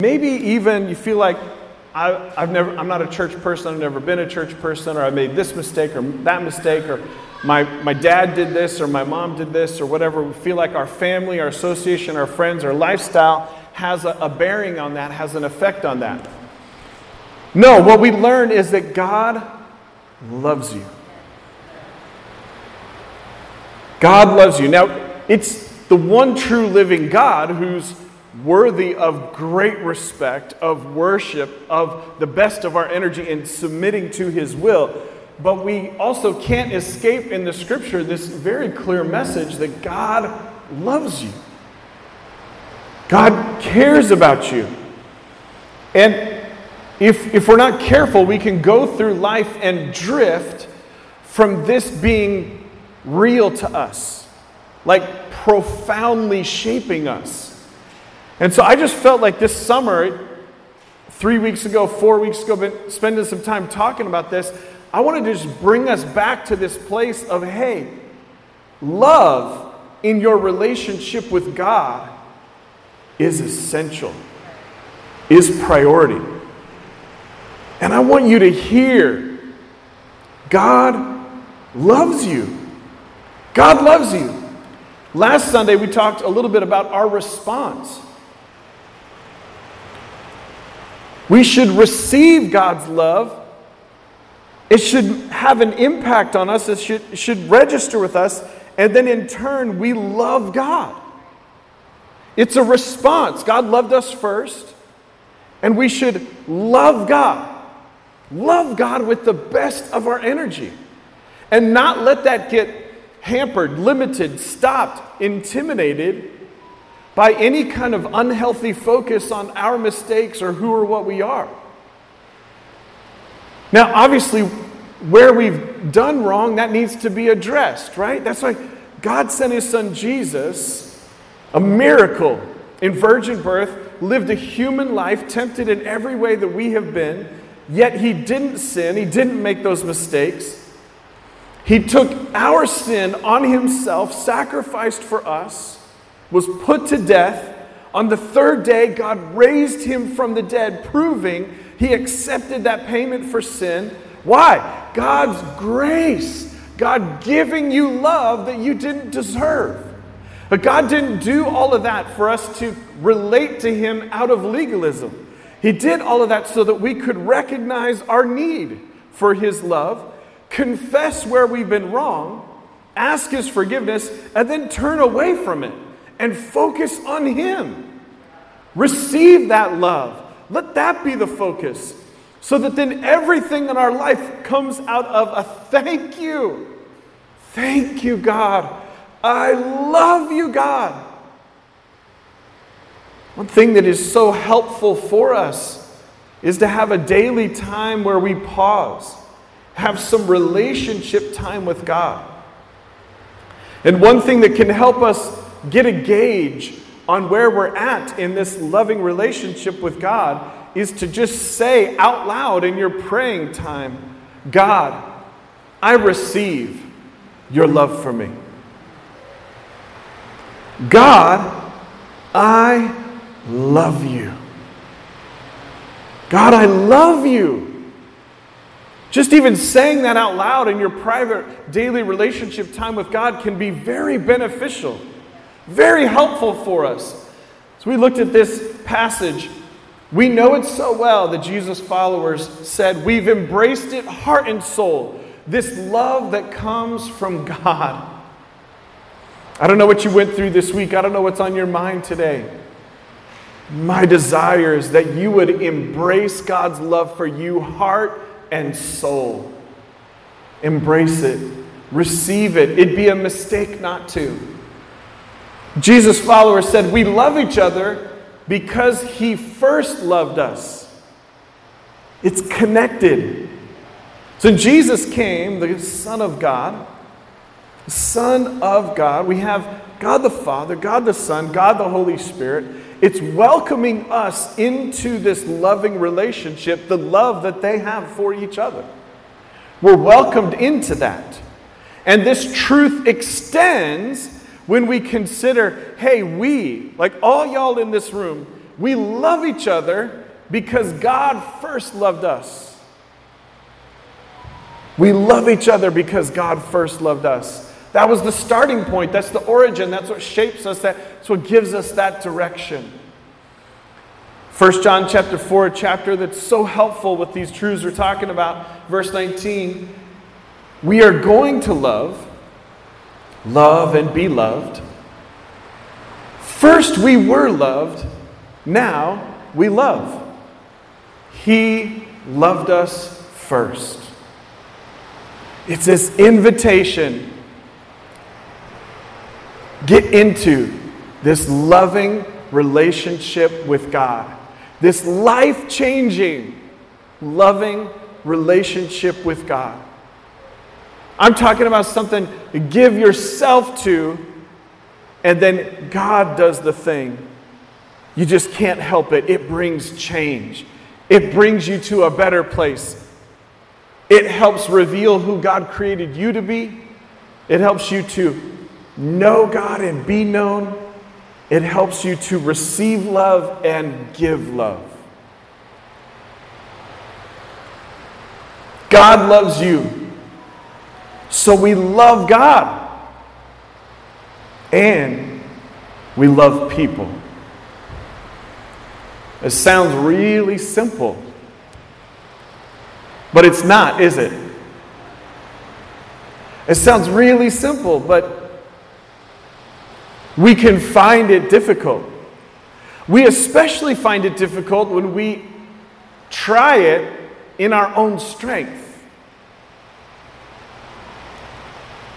Maybe even you feel like, I'm not a church person, I've never been a church person, or I made this mistake or that mistake, or my dad did this or my mom did this or whatever. We feel like our family, our association, our friends, our lifestyle has a bearing on that, has an effect on that. No, what we learn is that God loves you. God loves you. Now, it's the one true living God who's worthy of great respect, of worship, of the best of our energy in submitting to his will. But we also can't escape in the scripture this very clear message that God loves you. God cares about you. And if we're not careful, we can go through life and drift from this being real to us, like profoundly shaping us. And so I just felt like this summer, 3 weeks ago, 4 weeks ago, been spending some time talking about this, I wanted to just bring us back to this place of, hey, love in your relationship with God is essential, is priority. And I want you to hear, God loves you. God loves you. Last Sunday, we talked a little bit about our response. We should receive God's love. It should have an impact on us. It should register with us. And then in turn, we love God. It's a response. God loved us first. And we should love God. Love God with the best of our energy. And not let that get hampered, limited, stopped, intimidated by any kind of unhealthy focus on our mistakes or who or what we are. Now, obviously, where we've done wrong, that needs to be addressed, right? That's why God sent his son Jesus, a miracle in virgin birth, lived a human life, tempted in every way that we have been, yet he didn't sin, he didn't make those mistakes. He took our sin on himself, sacrificed for us, was put to death. On the third day, God raised him from the dead, proving he accepted that payment for sin. Why? God's grace. God giving you love that you didn't deserve. But God didn't do all of that for us to relate to him out of legalism. He did all of that so that we could recognize our need for his love, confess where we've been wrong, ask his forgiveness, and then turn away from it and focus on him. Receive that love. Let that be the focus so that then everything in our life comes out of a thank you. Thank you, God. I love you, God. One thing that is so helpful for us is to have a daily time where we pause, have some relationship time with God. And one thing that can help us get a gauge on where we're at in this loving relationship with God is to just say out loud in your praying time, God, I receive your love for me. God, I love you. God, I love you. Just even saying that out loud in your private daily relationship time with God can be very beneficial, very helpful for us. So we looked at this passage. We know it so well that Jesus' followers said, we've embraced it heart and soul, this love that comes from God. I don't know what you went through this week. I don't know what's on your mind today. My desire is that you would embrace God's love for you heart and soul. Embrace it. Receive it. It'd be a mistake not to. Jesus' followers said, we love each other because he first loved us. It's connected. So Jesus came, the Son of God. The Son of God. We have God the Father, God the Son, God the Holy Spirit. It's welcoming us into this loving relationship, the love that they have for each other. We're welcomed into that. And this truth extends when we consider, hey, we, like all y'all in this room, We love each other because God first loved us. We love each other because God first loved us. That was the starting point. That's the origin. That's what shapes us. That's what gives us that direction. 1 John chapter 4, a chapter that's so helpful with these truths we're talking about. Verse 19, we are going to love and be loved. First we were loved, now we love. He loved us first. It's this invitation. Get into this loving relationship with God. This life-changing, loving relationship with God. I'm talking about something to give yourself to, and then God does the thing. You just can't help it. It brings change. It brings you to a better place. It helps reveal who God created you to be. It helps you to know God and be known. It helps you to receive love and give love. God loves you, so we love God. And we love people. It sounds really simple. But it's not, is it? It sounds really simple, but we can find it difficult. We especially find it difficult when we try it in our own strength.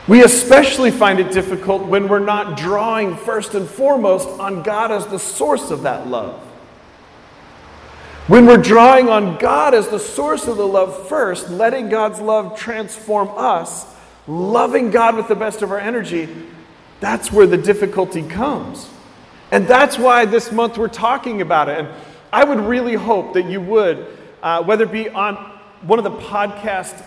We especially find it difficult when we're not drawing first and foremost on God as the source of that love. When we're drawing on God as the source of the love first, letting God's love transform us, loving God with the best of our energy, that's where the difficulty comes. And that's why this month we're talking about it. And I would really hope that you would, whether it be on one of the podcast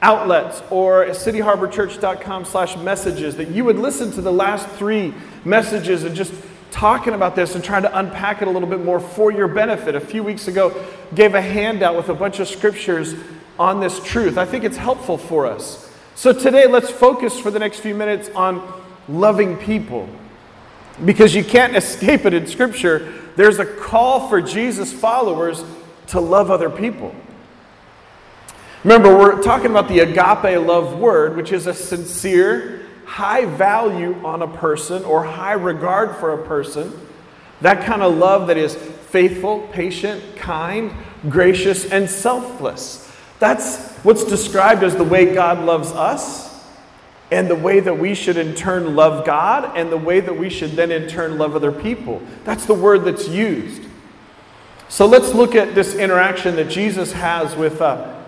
outlets or at cityharborchurch.com/messages, that you would listen to the last three messages and just talking about this and trying to unpack it a little bit more for your benefit. A few weeks ago, gave a handout with a bunch of scriptures on this truth. I think it's helpful for us. So today, let's focus for the next few minutes on loving people, because you can't escape it in Scripture. There's a call for Jesus' followers to love other people. Remember, we're talking about the agape love word, which is a sincere, high value on a person or high regard for a person. That kind of love that is faithful, patient, kind, gracious, and selfless. That's what's described as the way God loves us, and the way that we should in turn love God, and the way that we should then in turn love other people. That's the word that's used. So let's look at this interaction that Jesus has with a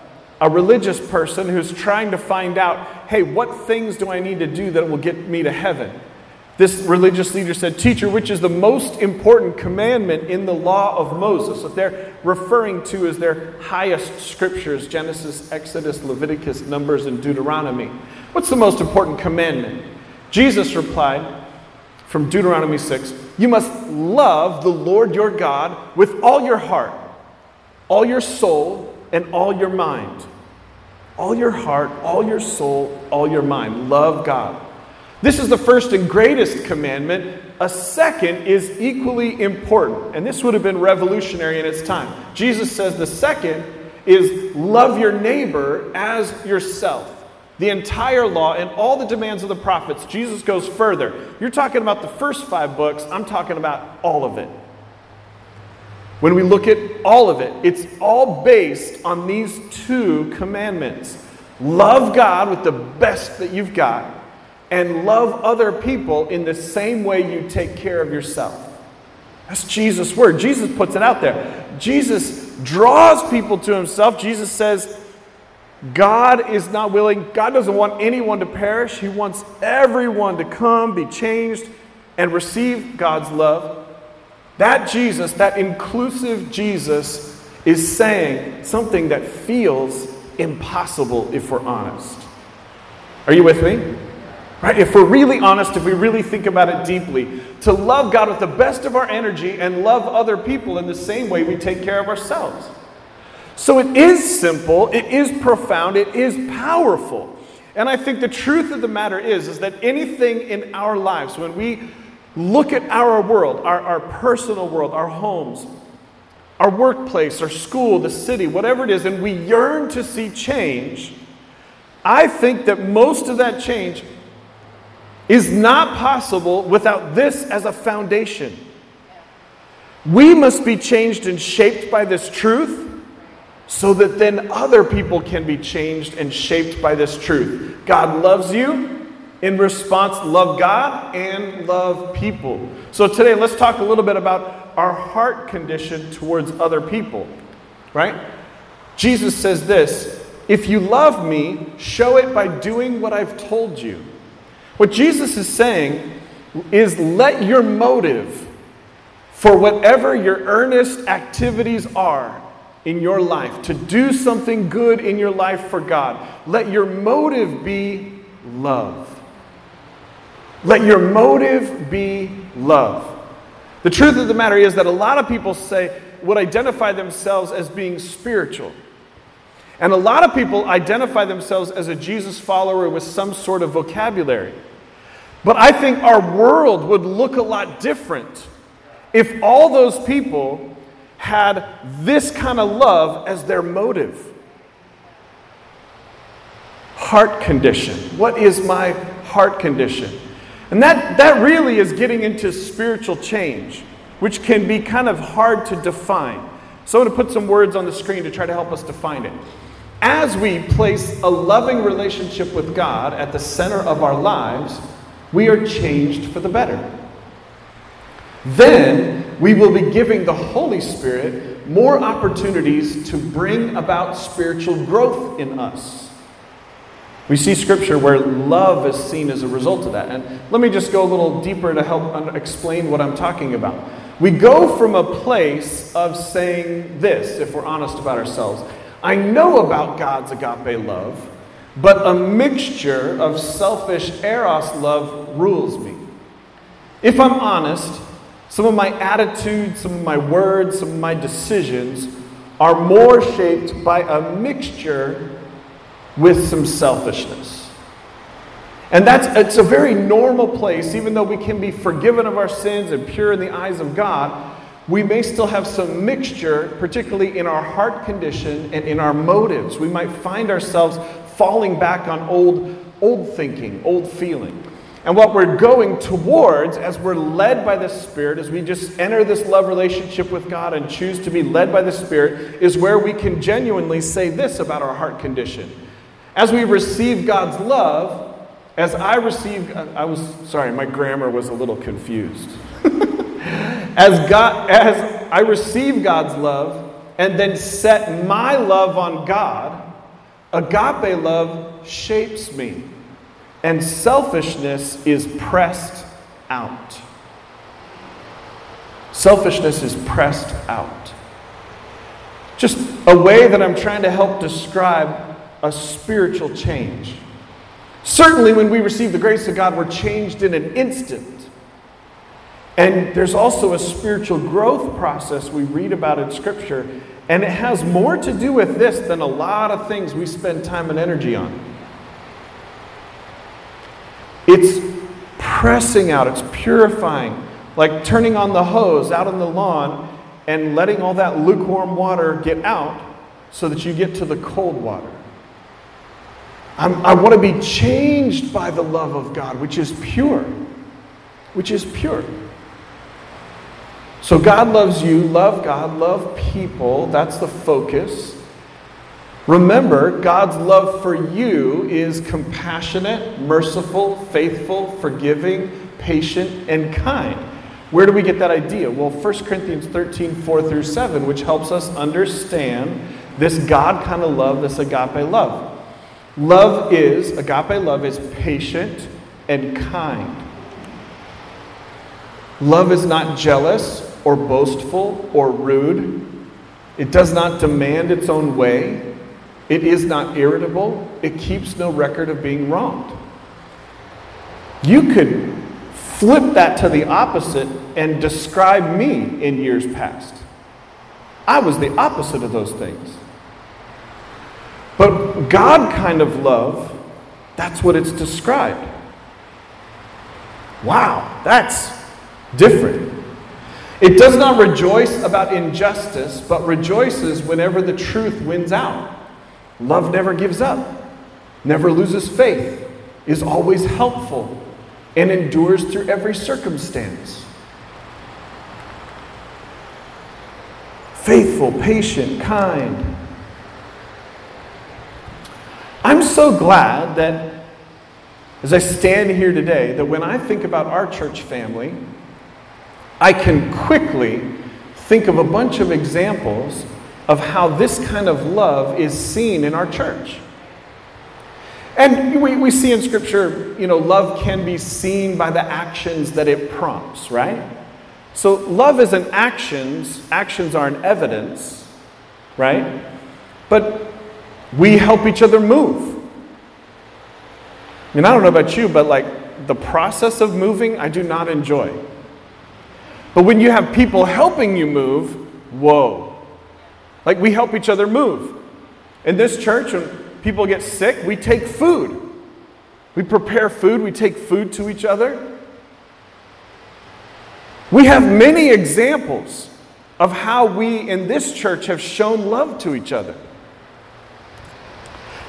religious person who's trying to find out, hey, what things do I need to do that will get me to heaven? This religious leader said, "Teacher, which is the most important commandment in the law of Moses?" What they're referring to is their highest scriptures, Genesis, Exodus, Leviticus, Numbers, and Deuteronomy. What's the most important commandment? Jesus replied from Deuteronomy 6, "You must love the Lord your God with all your heart, all your soul, and all your mind." All your heart, all your soul, all your mind. Love God. This is the first and greatest commandment. A second is equally important. And this would have been revolutionary in its time. Jesus says the second is love your neighbor as yourself. The entire law and all the demands of the prophets. Jesus goes further. You're talking about the first 5 books. I'm talking about all of it. When we look at all of it, it's all based on these 2 commandments. Love God with the best that you've got, and love other people in the same way you take care of yourself. That's Jesus' word. Jesus puts it out there. Jesus draws people to himself. Jesus says, God is not willing. God doesn't want anyone to perish. He wants everyone to come, be changed, and receive God's love. That Jesus, that inclusive Jesus, is saying something that feels impossible if we're honest. Are you with me? Right? If we're really honest, if we really think about it deeply, to love God with the best of our energy and love other people in the same way we take care of ourselves. So it is simple, it is profound, it is powerful. And I think the truth of the matter is that anything in our lives, when we look at our world, our personal world, our homes, our workplace, our school, the city, whatever it is, and we yearn to see change, I think that most of that change is not possible without this as a foundation. We must be changed and shaped by this truth, so that then other people can be changed and shaped by this truth. God loves you. In response, love God and love people. So today, let's talk a little bit about our heart condition towards other people, right? Jesus says this, if you love me, show it by doing what I've told you. What Jesus is saying is let your motive for whatever your earnest activities are in your life, to do something good in your life for God, let your motive be love. Let your motive be love. The truth of the matter is that a lot of people would identify themselves as being spiritual. And a lot of people identify themselves as a Jesus follower with some sort of vocabulary. But I think our world would look a lot different if all those people had this kind of love as their motive. Heart condition. What is my heart condition? And that really is getting into spiritual change, which can be kind of hard to define. So I'm going to put some words on the screen to try to help us define it. As we place a loving relationship with God at the center of our lives, we are changed for the better. Then we will be giving the Holy Spirit more opportunities to bring about spiritual growth in us. We see scripture where love is seen as a result of that. And let me just go a little deeper to help explain what I'm talking about. We go from a place of saying this, if we're honest about ourselves. I know about God's agape love, but a mixture of selfish eros love rules me. If I'm honest, some of my attitudes, some of my words, some of my decisions are more shaped by a mixture with some selfishness. And it's a very normal place, even though we can be forgiven of our sins and pure in the eyes of God, we may still have some mixture, particularly in our heart condition and in our motives. We might find ourselves falling back on old thinking, old feeling. And what we're going towards as we're led by the Spirit, as we just enter this love relationship with God and choose to be led by the Spirit, is where we can genuinely say this about our heart condition. As we receive God's love, my grammar was a little confused. As I receive God's love and then set my love on God, agape love shapes me. And selfishness is pressed out. Selfishness is pressed out. Just a way that I'm trying to help describe a spiritual change. Certainly when we receive the grace of God, we're changed in an instant. And there's also a spiritual growth process we read about in Scripture, and it has more to do with this than a lot of things we spend time and energy on. It's pressing out, it's purifying, like turning on the hose out on the lawn and letting all that lukewarm water get out so that you get to the cold water. I want to be changed by the love of God, which is pure. So God loves you, love God, love people, that's the focus. Remember, God's love for you is compassionate, merciful, faithful, forgiving, patient, and kind. Where do we get that idea? Well, 1 Corinthians 13, 4 through 7, which helps us understand this God kind of love, this agape love. Agape love is patient and kind. Love is not jealous or boastful or rude. It does not demand its own way. It is not irritable. It keeps no record of being wronged. You could flip that to the opposite and describe me in years past. I was the opposite of those things. But God kind of love, that's what it's described. Wow, that's different. It does not rejoice about injustice, but rejoices whenever the truth wins out. Love never gives up, never loses faith, is always helpful, and endures through every circumstance. Faithful, patient, kind. I'm so glad that as I stand here today, that when I think about our church family, I can quickly think of a bunch of examples of how this kind of love is seen in our church. And we see in Scripture, you know, love can be seen by the actions that it prompts, right? So love is an actions are an evidence, right? But we help each other move. I mean, I don't know about you, but like the process of moving, I do not enjoy. But when you have people helping you move, whoa. Like we help each other move. In this church, when people get sick, we take food. We prepare food, we take food to each other. We have many examples of how we in this church have shown love to each other.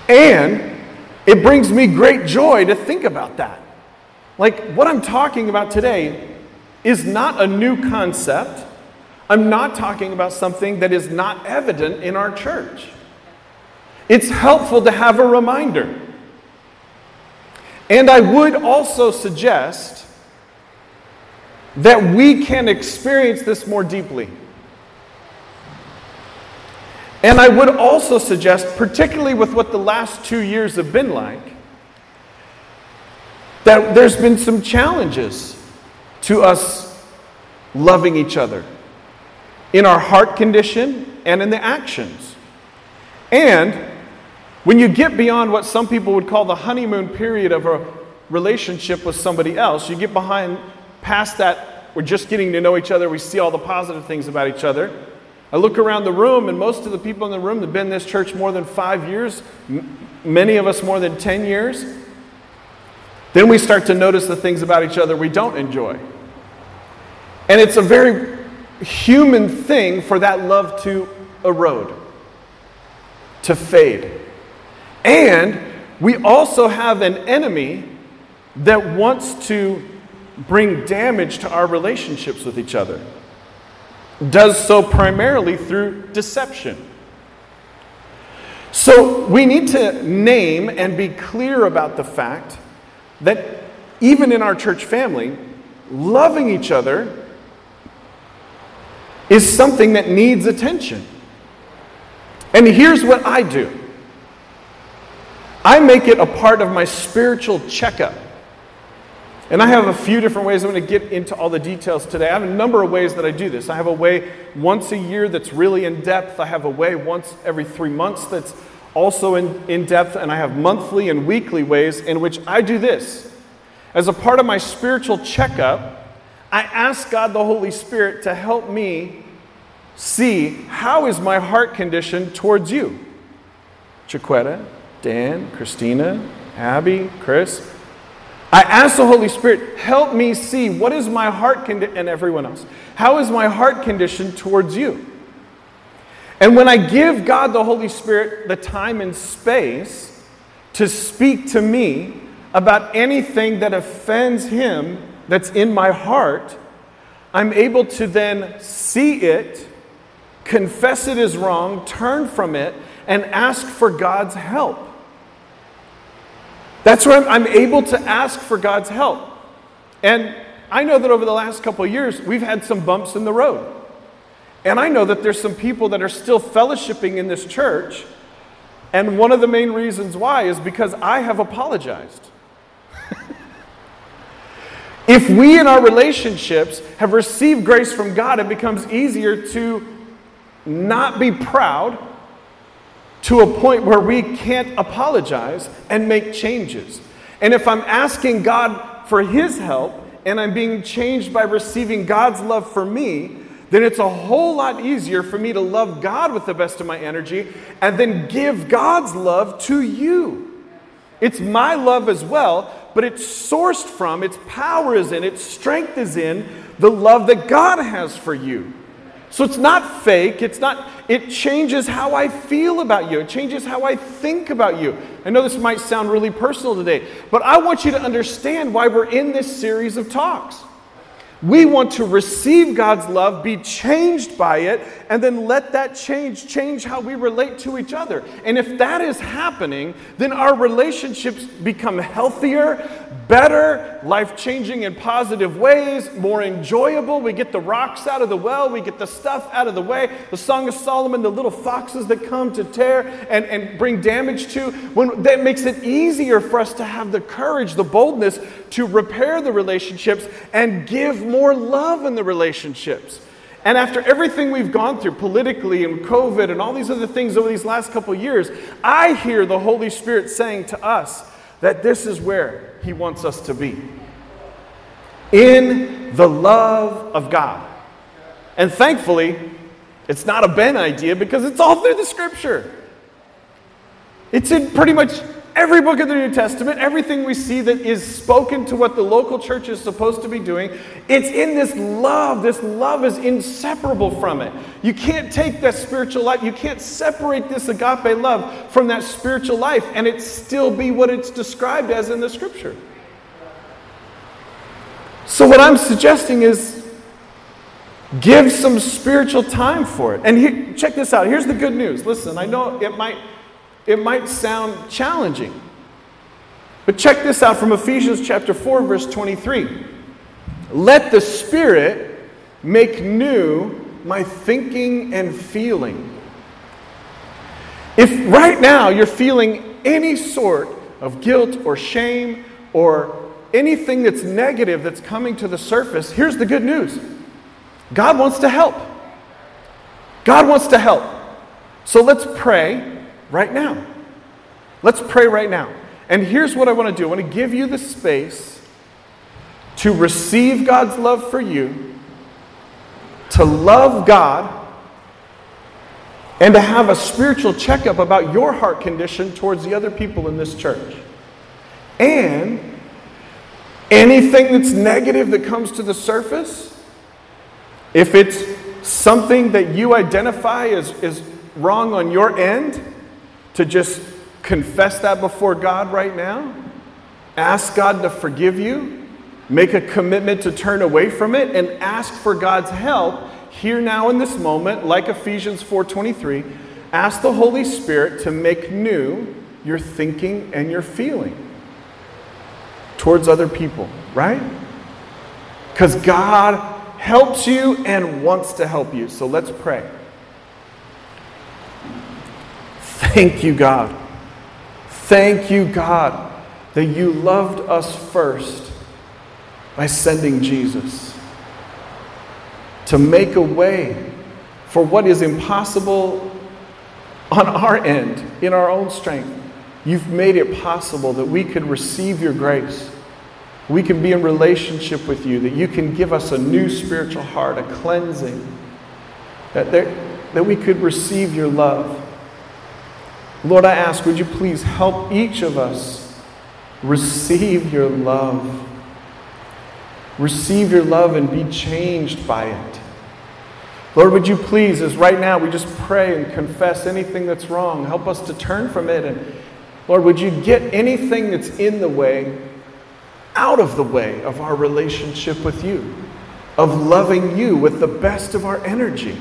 And it brings me great joy to think about that. Like what I'm talking about today is not a new concept. I'm not talking about something that is not evident in our church. It's helpful to have a reminder. And I would also suggest that we can experience this more deeply. And I would also suggest, particularly with what the last 2 years have been like, that there's been some challenges to us loving each other in our heart condition and in the actions. And when you get beyond what some people would call the honeymoon period of a relationship with somebody else, you get past that, we're just getting to know each other, we see all the positive things about each other. I look around the room, and most of the people in the room that have been in this church more than 5 years, many of us more than 10 years, then we start to notice the things about each other we don't enjoy. And it's a very human thing for that love to erode, to fade. And we also have an enemy that wants to bring damage to our relationships with each other. Does so primarily through deception. So we need to name and be clear about the fact that even in our church family, loving each other is something that needs attention. And here's what I do. I make it a part of my spiritual checkup. And I have a few different ways. I'm going to get into all the details today. I have a number of ways that I do this. I have a way once a year that's really in depth. I have a way once every 3 months that's also in depth. And I have monthly and weekly ways in which I do this. As a part of my spiritual checkup, I ask God the Holy Spirit to help me see how is my heart condition towards you. Chiquetta, Dan, Christina, Abby, Chris. I ask the Holy Spirit, help me see what is my heart condition, and everyone else, how is my heart condition towards you? And when I give God the Holy Spirit the time and space to speak to me about anything that offends Him that's in my heart, I'm able to then see it, confess it is wrong, turn from it, and ask for God's help. That's where I'm able to ask for God's help. And I know that over the last couple of years, we've had some bumps in the road. And I know that there's some people that are still fellowshipping in this church. And one of the main reasons why is because I have apologized. If we in our relationships have received grace from God, it becomes easier to not be proud, to a point where we can't apologize and make changes. And if I'm asking God out for his help and I'm being changed by receiving God's love for me, then it's a whole lot easier for me to love God with the best of my energy and then give God's love to you. It's my love as well, but it's sourced from, its power is in, its strength is in the love that God has for you. So it's not fake, it changes how I feel about you, it changes how I think about you. I know this might sound really personal today, but I want you to understand why we're in this series of talks. We want to receive God's love, be changed by it, and then let that change how we relate to each other. And if that is happening, then our relationships become healthier, better, life-changing in positive ways, more enjoyable. We get the rocks out of the well. We get the stuff out of the way. The Song of Solomon, the little foxes that come to tear and bring damage to. That makes it easier for us to have the courage, the boldness to repair the relationships and give more love in the relationships. And after everything we've gone through politically and COVID and all these other things over these last couple years, I hear the Holy Spirit saying to us, that this is where he wants us to be. In the love of God. And thankfully, it's not a Ben idea because it's all through the scripture. It's in pretty much every book of the New Testament, everything we see that is spoken to what the local church is supposed to be doing, it's in this love. This love is inseparable from it. You can't take that spiritual life, you can't separate this agape love from that spiritual life and it still be what it's described as in the scripture. So what I'm suggesting is give some spiritual time for it. And here, check this out, here's the good news. Listen, I know it might sound challenging, but check this out from Ephesians chapter 4, verse 23. Let the Spirit make new my thinking and feeling. If right now you're feeling any sort of guilt or shame or anything that's negative that's coming to the surface, here's the good news. God wants to help. God wants to help. So let's pray. Right now. Let's pray right now. And here's what I want to do. I want to give you the space to receive God's love for you, to love God, and to have a spiritual checkup about your heart condition towards the other people in this church. And anything that's negative that comes to the surface, if it's something that you identify as wrong on your end, to just confess that before God right now. Ask God to forgive you. Make a commitment to turn away from it and ask for God's help here now in this moment, like Ephesians 4:23. Ask the Holy Spirit to make new your thinking and your feeling towards other people, right? Because God helps you and wants to help you. So let's pray. Thank you, God. Thank you, God, that you loved us first by sending Jesus to make a way for what is impossible on our end, in our own strength. You've made it possible that we could receive your grace. We can be in relationship with you, that you can give us a new spiritual heart, a cleansing, that we could receive your love. Lord, I ask, would you please help each of us receive your love. Receive your love and be changed by it. Lord, would you please, as right now we just pray and confess anything that's wrong, help us to turn from it. And Lord, would you get anything that's in the way out of the way of our relationship with you, of loving you with the best of our energy.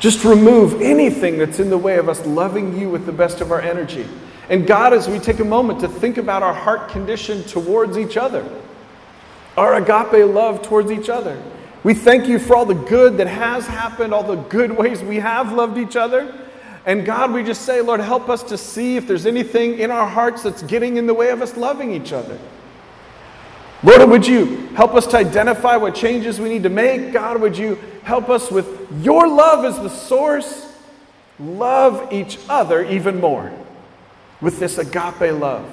Just remove anything that's in the way of us loving you with the best of our energy. And God, as we take a moment to think about our heart condition towards each other, our agape love towards each other, we thank you for all the good that has happened, all the good ways we have loved each other. And God, we just say, Lord, help us to see if there's anything in our hearts that's getting in the way of us loving each other. Lord, would you help us to identify what changes we need to make? God, would you help us with your love as the source? Love each other even more with this agape love.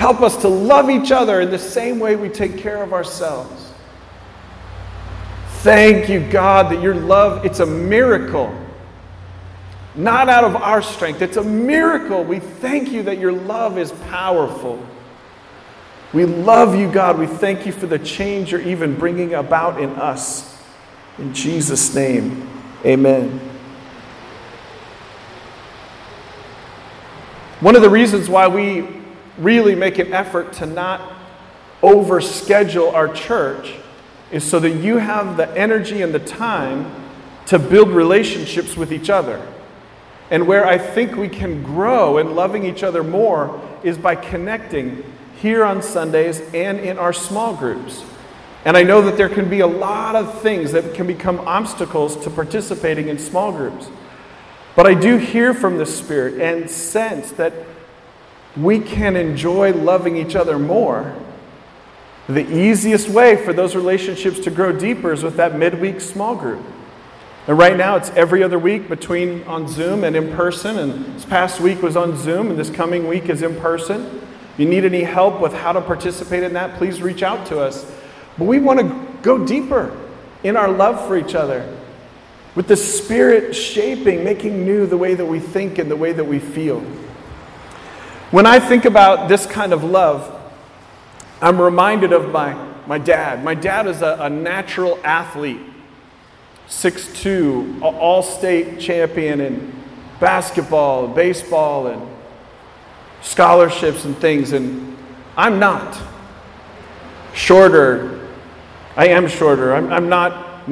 Help us to love each other in the same way we take care of ourselves. Thank you, God, that your love, it's a miracle. Not out of our strength. It's a miracle. We thank you that your love is powerful. We love you, God. We thank you for the change you're even bringing about in us. In Jesus' name, amen. One of the reasons why we really make an effort to not overschedule our church is so that you have the energy and the time to build relationships with each other. And where I think we can grow in loving each other more is by connecting here on Sundays and in our small groups. And I know that there can be a lot of things that can become obstacles to participating in small groups. But I do hear from the Spirit and sense that we can enjoy loving each other more. The easiest way for those relationships to grow deeper is with that midweek small group. And right now it's every other week between on Zoom and in person. And this past week was on Zoom and this coming week is in person. If you need any help with how to participate in that, please reach out to us. But we want to go deeper in our love for each other. With the Spirit shaping, making new the way that we think and the way that we feel. When I think about this kind of love, I'm reminded of my dad. My dad is a natural athlete. 6'2", all-state champion in basketball, baseball, and scholarships and things. And I'm not. I am shorter. I'm not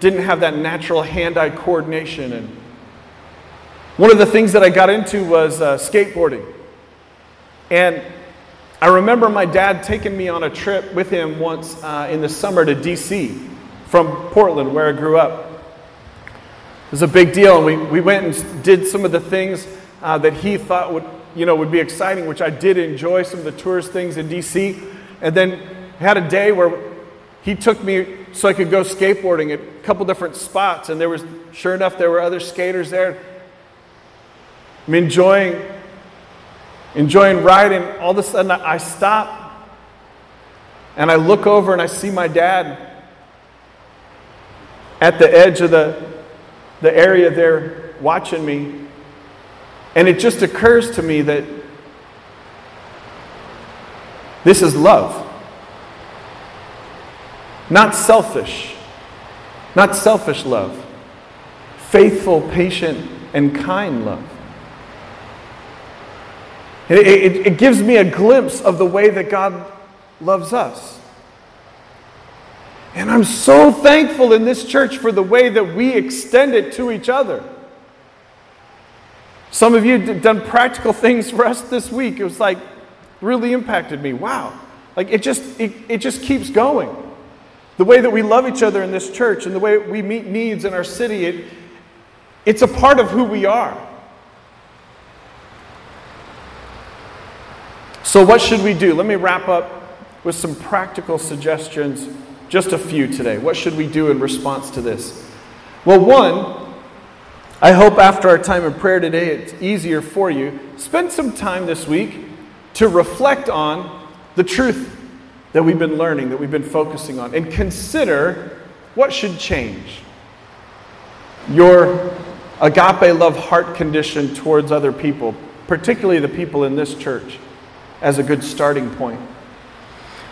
didn't have that natural hand-eye coordination. And one of the things that I got into was skateboarding. And I remember my dad taking me on a trip with him once in the summer to D.C., from Portland, where I grew up. It was a big deal, and we went and did some of the things that he thought would be exciting, which I did enjoy, some of the tourist things in D.C. And then had a day where he took me so I could go skateboarding at a couple different spots, and there were other skaters there. I'm enjoying riding. All of a sudden, I stop, and I look over, and I see my dad at the edge of the area there watching me. And it just occurs to me that this is love. Not selfish love. Faithful, patient, and kind love. It gives me a glimpse of the way that God loves us. And I'm so thankful in this church for the way that we extend it to each other. Some of you have done practical things for us this week. It was really impacted me. Wow. It just keeps going. The way that we love each other in this church and the way we meet needs in our city, it's a part of who we are. So what should we do? Let me wrap up with some practical suggestions. Just a few today. What should we do in response to this? Well, one, I hope after our time of prayer today, it's easier for you. Spend some time this week to reflect on the truth that we've been learning, that we've been focusing on, and consider what should change. Your agape love heart condition towards other people, particularly the people in this church, as a good starting point.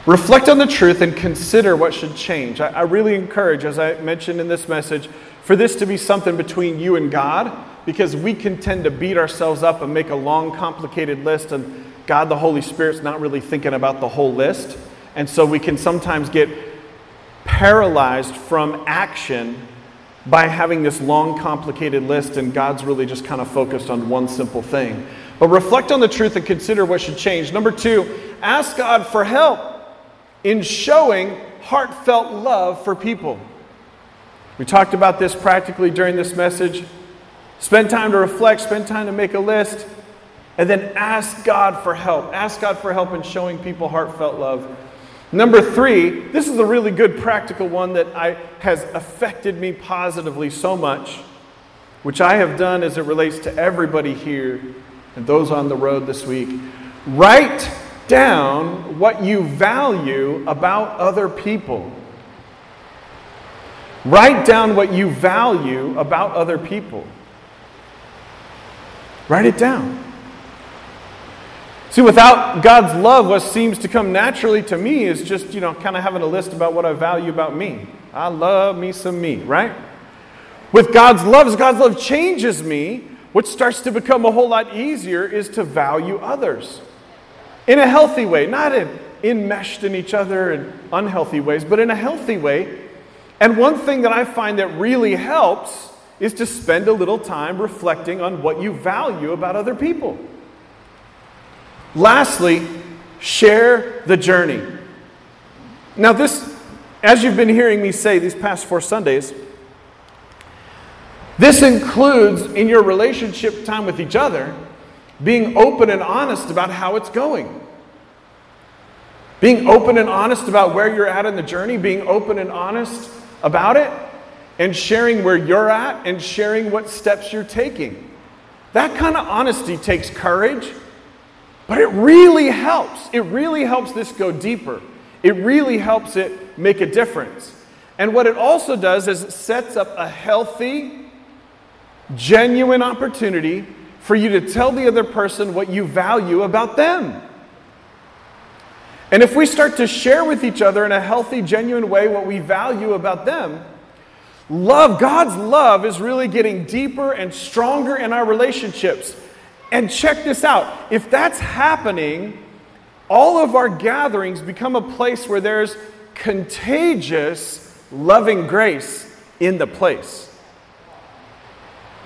Reflect on the truth and consider what should change. I really encourage, as I mentioned in this message, for this to be something between you and God, because we can tend to beat ourselves up and make a long, complicated list, and God, the Holy Spirit's not really thinking about the whole list. And so we can sometimes get paralyzed from action by having this long, complicated list, and God's really just kind of focused on one simple thing. But reflect on the truth and consider what should change. Number two, ask God for help in showing heartfelt love for people. We talked about this practically during this message. Spend time to reflect, spend time to make a list, and then ask God for help. Ask God for help in showing people heartfelt love. Number three, this is a really good practical one that has affected me positively so much, which I have done as it relates to everybody here and those on the road this week. Write down what you value about other people. Write down what you value about other people. Write it down. See, without God's love, what seems to come naturally to me is just, kind of having a list about what I value about me. I love me some me, right? With God's love, as God's love changes me, what starts to become a whole lot easier is to value others in a healthy way, not enmeshed in each other in unhealthy ways, but in a healthy way. And one thing that I find that really helps is to spend a little time reflecting on what you value about other people. Lastly, share the journey. Now this, as you've been hearing me say these past 4 Sundays, this includes, in your relationship time with each other, being open and honest about how it's going. Being open and honest about where you're at in the journey, being open and honest about it, and sharing where you're at and sharing what steps you're taking. That kind of honesty takes courage, but it really helps. It really helps this go deeper. It really helps it make a difference. And what it also does is it sets up a healthy, genuine opportunity for you to tell the other person what you value about them. And if we start to share with each other in a healthy, genuine way what we value about them, love, God's love is really getting deeper and stronger in our relationships. And check this out. If that's happening, all of our gatherings become a place where there's contagious, loving grace in the place.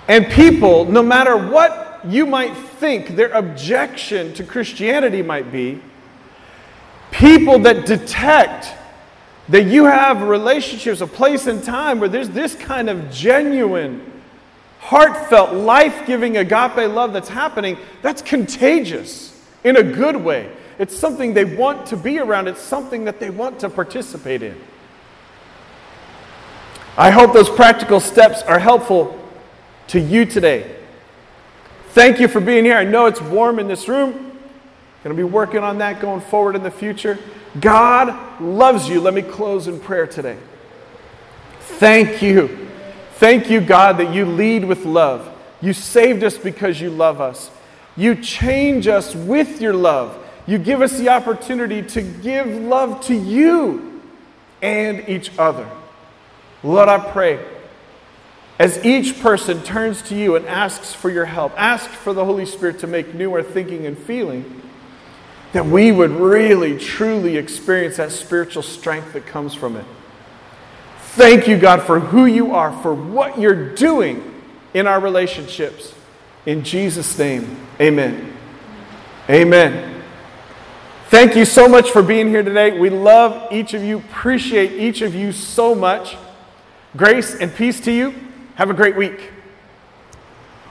And people, no matter what you might think their objection to Christianity might be, people that detect that you have relationships, a place and time where there's this kind of genuine, heartfelt, life-giving agape love that's happening, that's contagious in a good way. It's something they want to be around. It's something that they want to participate in. I hope those practical steps are helpful to you today. Thank you for being here. I know it's warm in this room. Going to be working on that going forward in the future. God loves you. Let me close in prayer today. Thank you. Thank you, God, that you lead with love. You saved us because you love us. You change us with your love. You give us the opportunity to give love to you and each other. Lord, I pray, as each person turns to you and asks for your help, asks for the Holy Spirit to make new our thinking and feeling, that we would really, truly experience that spiritual strength that comes from it. Thank you, God, for who you are, for what you're doing in our relationships. In Jesus' name, amen. Amen. Thank you so much for being here today. We love each of you, appreciate each of you so much. Grace and peace to you. Have a great week.